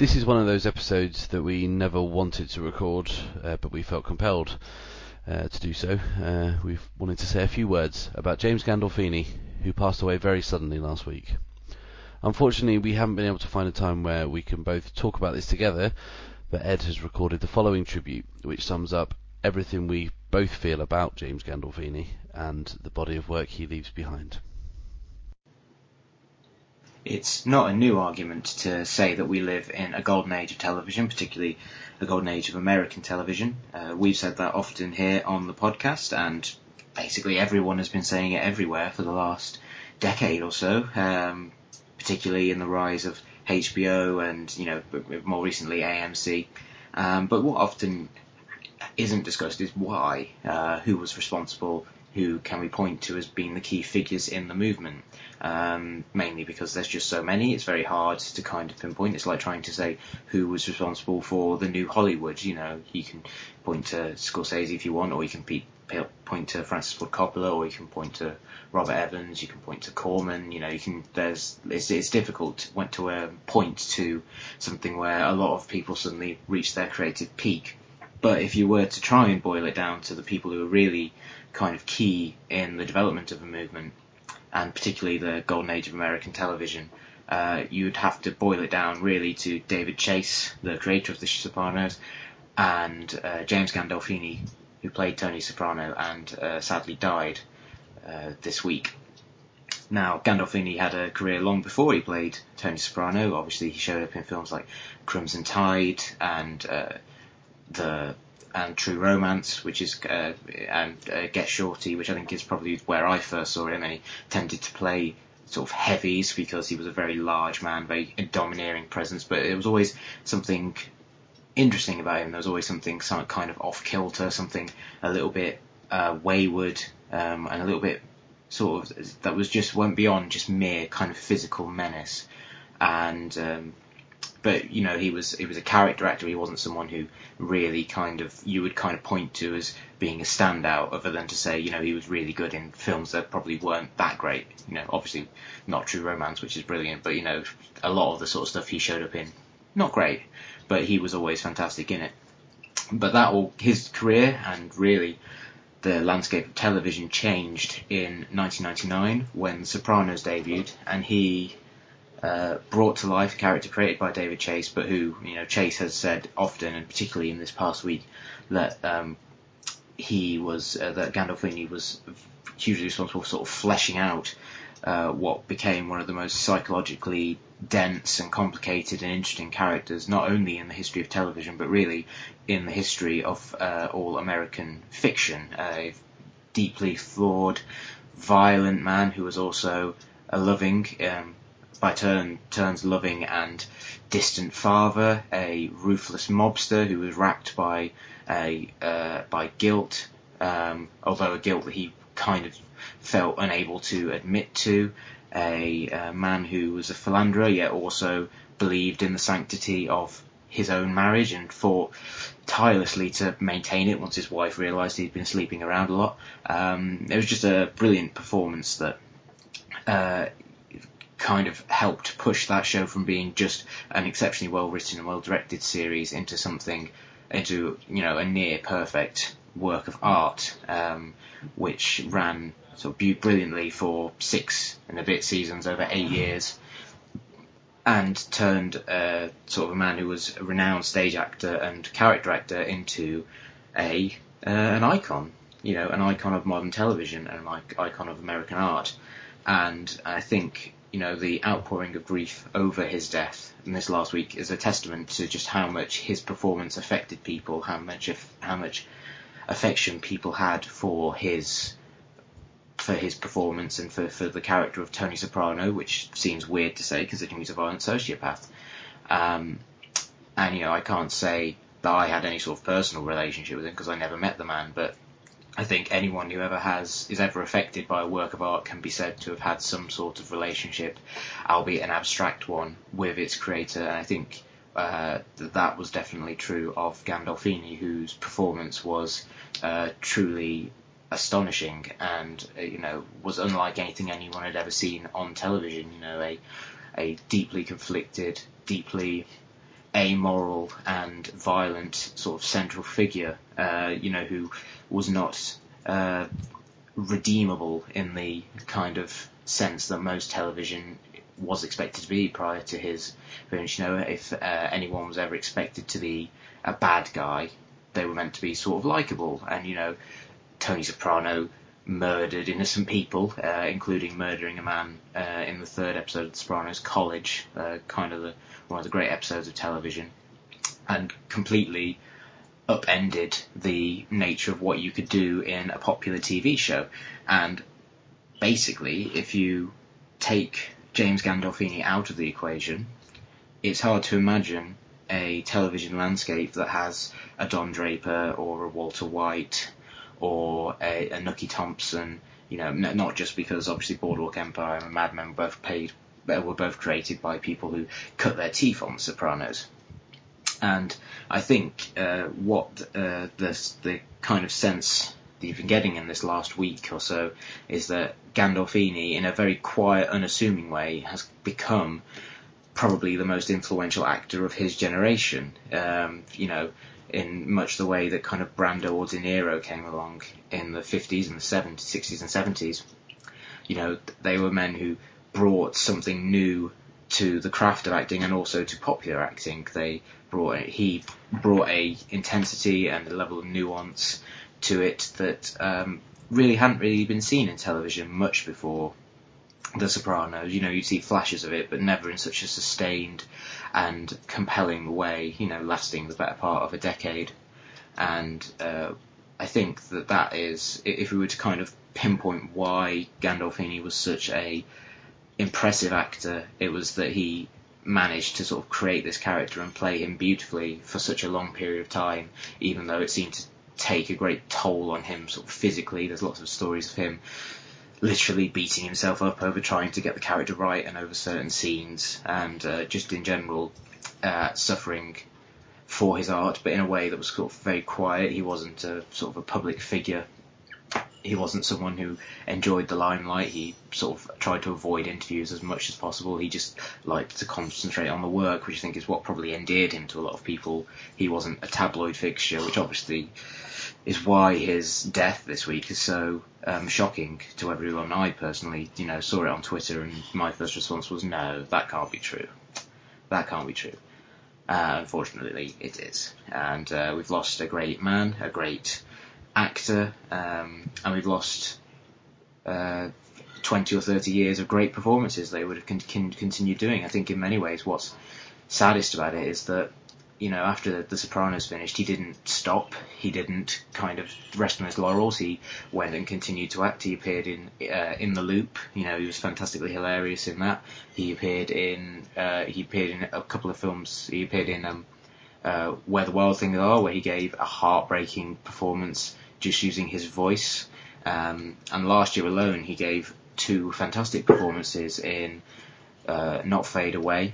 This is one of those episodes that we never wanted to record, but we felt compelled to do so. We've wanted to say a few words about James Gandolfini, who passed away very suddenly last week. Unfortunately, we haven't been able to find a time where we can both talk about this together, but Ed has recorded the following tribute, which sums up everything we both feel about James Gandolfini and the body of work he leaves behind. It's not a new argument to say that we live in a golden age of television, particularly a golden age of American television. We've said that often here on the podcast, and basically everyone has been saying it everywhere for the last decade or so, particularly in the rise of HBO and, you know, more recently AMC. But what often isn't discussed is why, who was responsible, who can we point to as being the key figures in the movement. Mainly because there's just so many, it's very hard to kind of pinpoint. It's like trying to say who was responsible for the new Hollywood. You know, you can point to Scorsese if you want, or you can point to Francis Ford Coppola, or you can point to Robert Evans, you can point to Corman. You know, you can. It's difficult to point to something where a lot of people suddenly reach their creative peak. But if you were to try and boil it down to the people who are really kind of key in the development of a movement, and particularly the golden age of American television, you'd have to boil it down really to David Chase, the creator of The Sopranos, and James Gandolfini, who played Tony Soprano and sadly died this week. Now, Gandolfini had a career long before he played Tony Soprano. Obviously, he showed up in films like Crimson Tide and True Romance, which is and Get Shorty, which I think is probably where I first saw him, and he tended to play sort of heavies because he was a very large man, very domineering presence, but it was always something interesting about him. There was always something some kind of off-kilter, something a little bit wayward, and a little bit sort of that was just went beyond just mere kind of physical menace. And but, you know, he was a character actor. He wasn't someone who really kind of you would kind of point to as being a standout, other than to say, you know, he was really good in films that probably weren't that great. You know, obviously not True Romance, which is brilliant, but, you know, a lot of the sort of stuff he showed up in, not great, but he was always fantastic in it. But that all, his career and really the landscape of television changed in 1999 when The Sopranos debuted, and he brought to life a character created by David Chase, but who, you know, Chase has said often, and particularly in this past week, that that Gandolfini was hugely responsible for sort of fleshing out what became one of the most psychologically dense and complicated and interesting characters, not only in the history of television, but really in the history of all American fiction. A deeply flawed, violent man who was also a loving, by turns loving and distant father, a ruthless mobster who was racked by guilt, although a guilt that he kind of felt unable to admit to, a man who was a philanderer yet also believed in the sanctity of his own marriage and fought tirelessly to maintain it once his wife realised he'd been sleeping around a lot. It was just a brilliant performance that kind of helped push that show from being just an exceptionally well-written and well-directed series into something, into, you know, a near-perfect work of art, which ran sort of brilliantly for 6 and a bit seasons over 8 years, and turned sort of a man who was a renowned stage actor and character actor into an icon, you know, an icon of modern television and an icon of American art. And I think, you know, the outpouring of grief over his death in this last week is a testament to just how much his performance affected people, how much affection people had for his performance and for the character of Tony Soprano, which seems weird to say considering he's a violent sociopath. And, you know, I can't say that I had any sort of personal relationship with him because I never met the man, but I think anyone who is ever affected by a work of art can be said to have had some sort of relationship, albeit an abstract one, with its creator. And I think that was definitely true of Gandolfini, whose performance was truly astonishing and, you know, was unlike anything anyone had ever seen on television. You know, a deeply conflicted, deeply amoral and violent sort of central figure, who was not redeemable in the kind of sense that most television was expected to be prior to his appearance. If anyone was ever expected to be a bad guy, they were meant to be sort of likeable. And, Tony Soprano murdered innocent people, including murdering a man in the third episode of The Sopranos, College, one of the great episodes of television, and completely upended the nature of what you could do in a popular TV show. And basically, if you take James Gandolfini out of the equation, it's hard to imagine a television landscape that has a Don Draper or a Walter White or a Nucky Thompson, not just because obviously Boardwalk Empire and Mad Men were both created by people who cut their teeth on Sopranos. And I think the kind of sense that you've been getting in this last week or so is that Gandolfini, in a very quiet, unassuming way, has become probably the most influential actor of his generation, in much the way that kind of Brando or De Niro came along in the 50s and the 60s and 70s. They were men who brought something new to the craft of acting and also to popular acting. He brought a intensity and a level of nuance to it that hadn't really been seen in television much before The Sopranos. You'd see flashes of it, but never in such a sustained and compelling way, lasting the better part of a decade. And I think that is, if we were to kind of pinpoint why Gandolfini was such a impressive actor, it was that he managed to sort of create this character and play him beautifully for such a long period of time, even though it seemed to take a great toll on him sort of physically. There's lots of stories of him literally beating himself up over trying to get the character right and over certain scenes, and just in general suffering for his art, but in a way that was sort of very quiet. He wasn't a sort of a public figure. He wasn't someone who enjoyed the limelight. He sort of tried to avoid interviews as much as possible. He just liked to concentrate on the work, which I think is what probably endeared him to a lot of people. He wasn't a tabloid fixture, which obviously is why his death this week is so shocking to everyone. I personally, saw it on Twitter, and my first response was, no, that can't be true. That can't be true. Unfortunately, it is. And we've lost a great man, a great actor, and we've lost 20 or 30 years of great performances they would have continued doing. I think in many ways what's saddest about it is that, after The Sopranos finished, he didn't stop. He didn't kind of rest on his laurels. He went and continued to act. He appeared in The Loop. He was fantastically hilarious in that. He appeared in a couple of films. He appeared in Where the Wild Things Are, where he gave a heartbreaking performance just using his voice. And last year alone, he gave two fantastic performances in Not Fade Away,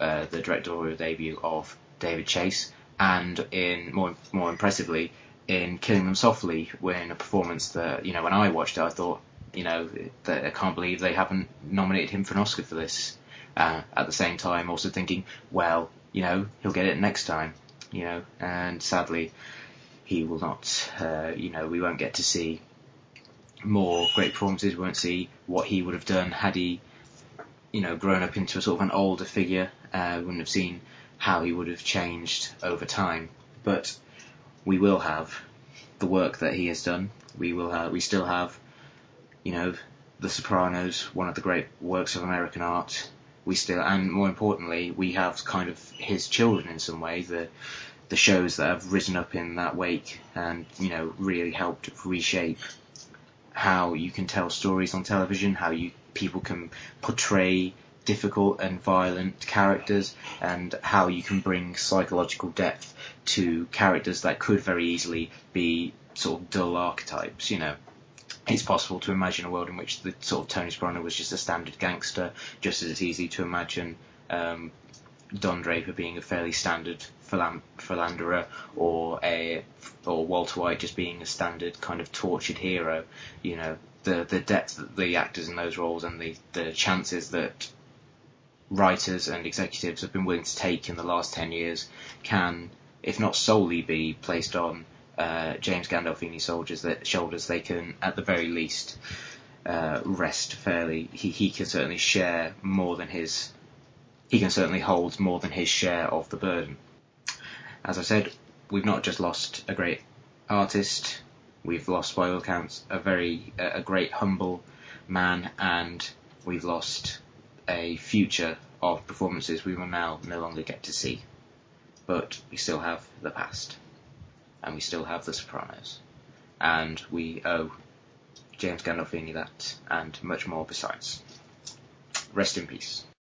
the directorial debut of David Chase, and in more impressively in Killing Them Softly, when a performance that, when I watched it, I thought, that I can't believe they haven't nominated him for an Oscar for this. At the same time, also thinking, well, he'll get it next time, and sadly he will not. We won't get to see more great performances. We won't see what he would have done had he, grown up into a sort of an older figure. We wouldn't have seen how he would have changed over time. But we will have the work that he has done. We still have, The Sopranos, one of the great works of American art. And more importantly, we have kind of his children in some way, the shows that have risen up in that wake and, really helped reshape how you can tell stories on television, how people can portray difficult and violent characters, and how you can bring psychological depth to characters that could very easily be sort of dull archetypes, It's possible to imagine a world in which the sort of Tony Soprano was just a standard gangster, just as it's easy to imagine Don Draper being a fairly standard philanderer, or Walter White just being a standard kind of tortured hero. The depth that the actors in those roles and the chances that writers and executives have been willing to take in the last 10 years can, if not solely, be placed on James Gandolfini's shoulders. They can, at the very least, rest fairly. He can certainly share more than his... He can certainly hold more than his share of the burden. As I said, we've not just lost a great artist, we've lost, by all accounts, a great humble man, and we've lost a future of performances we will now no longer get to see. But we still have the past, and we still have The Sopranos, and we owe James Gandolfini that, and much more besides. Rest in peace.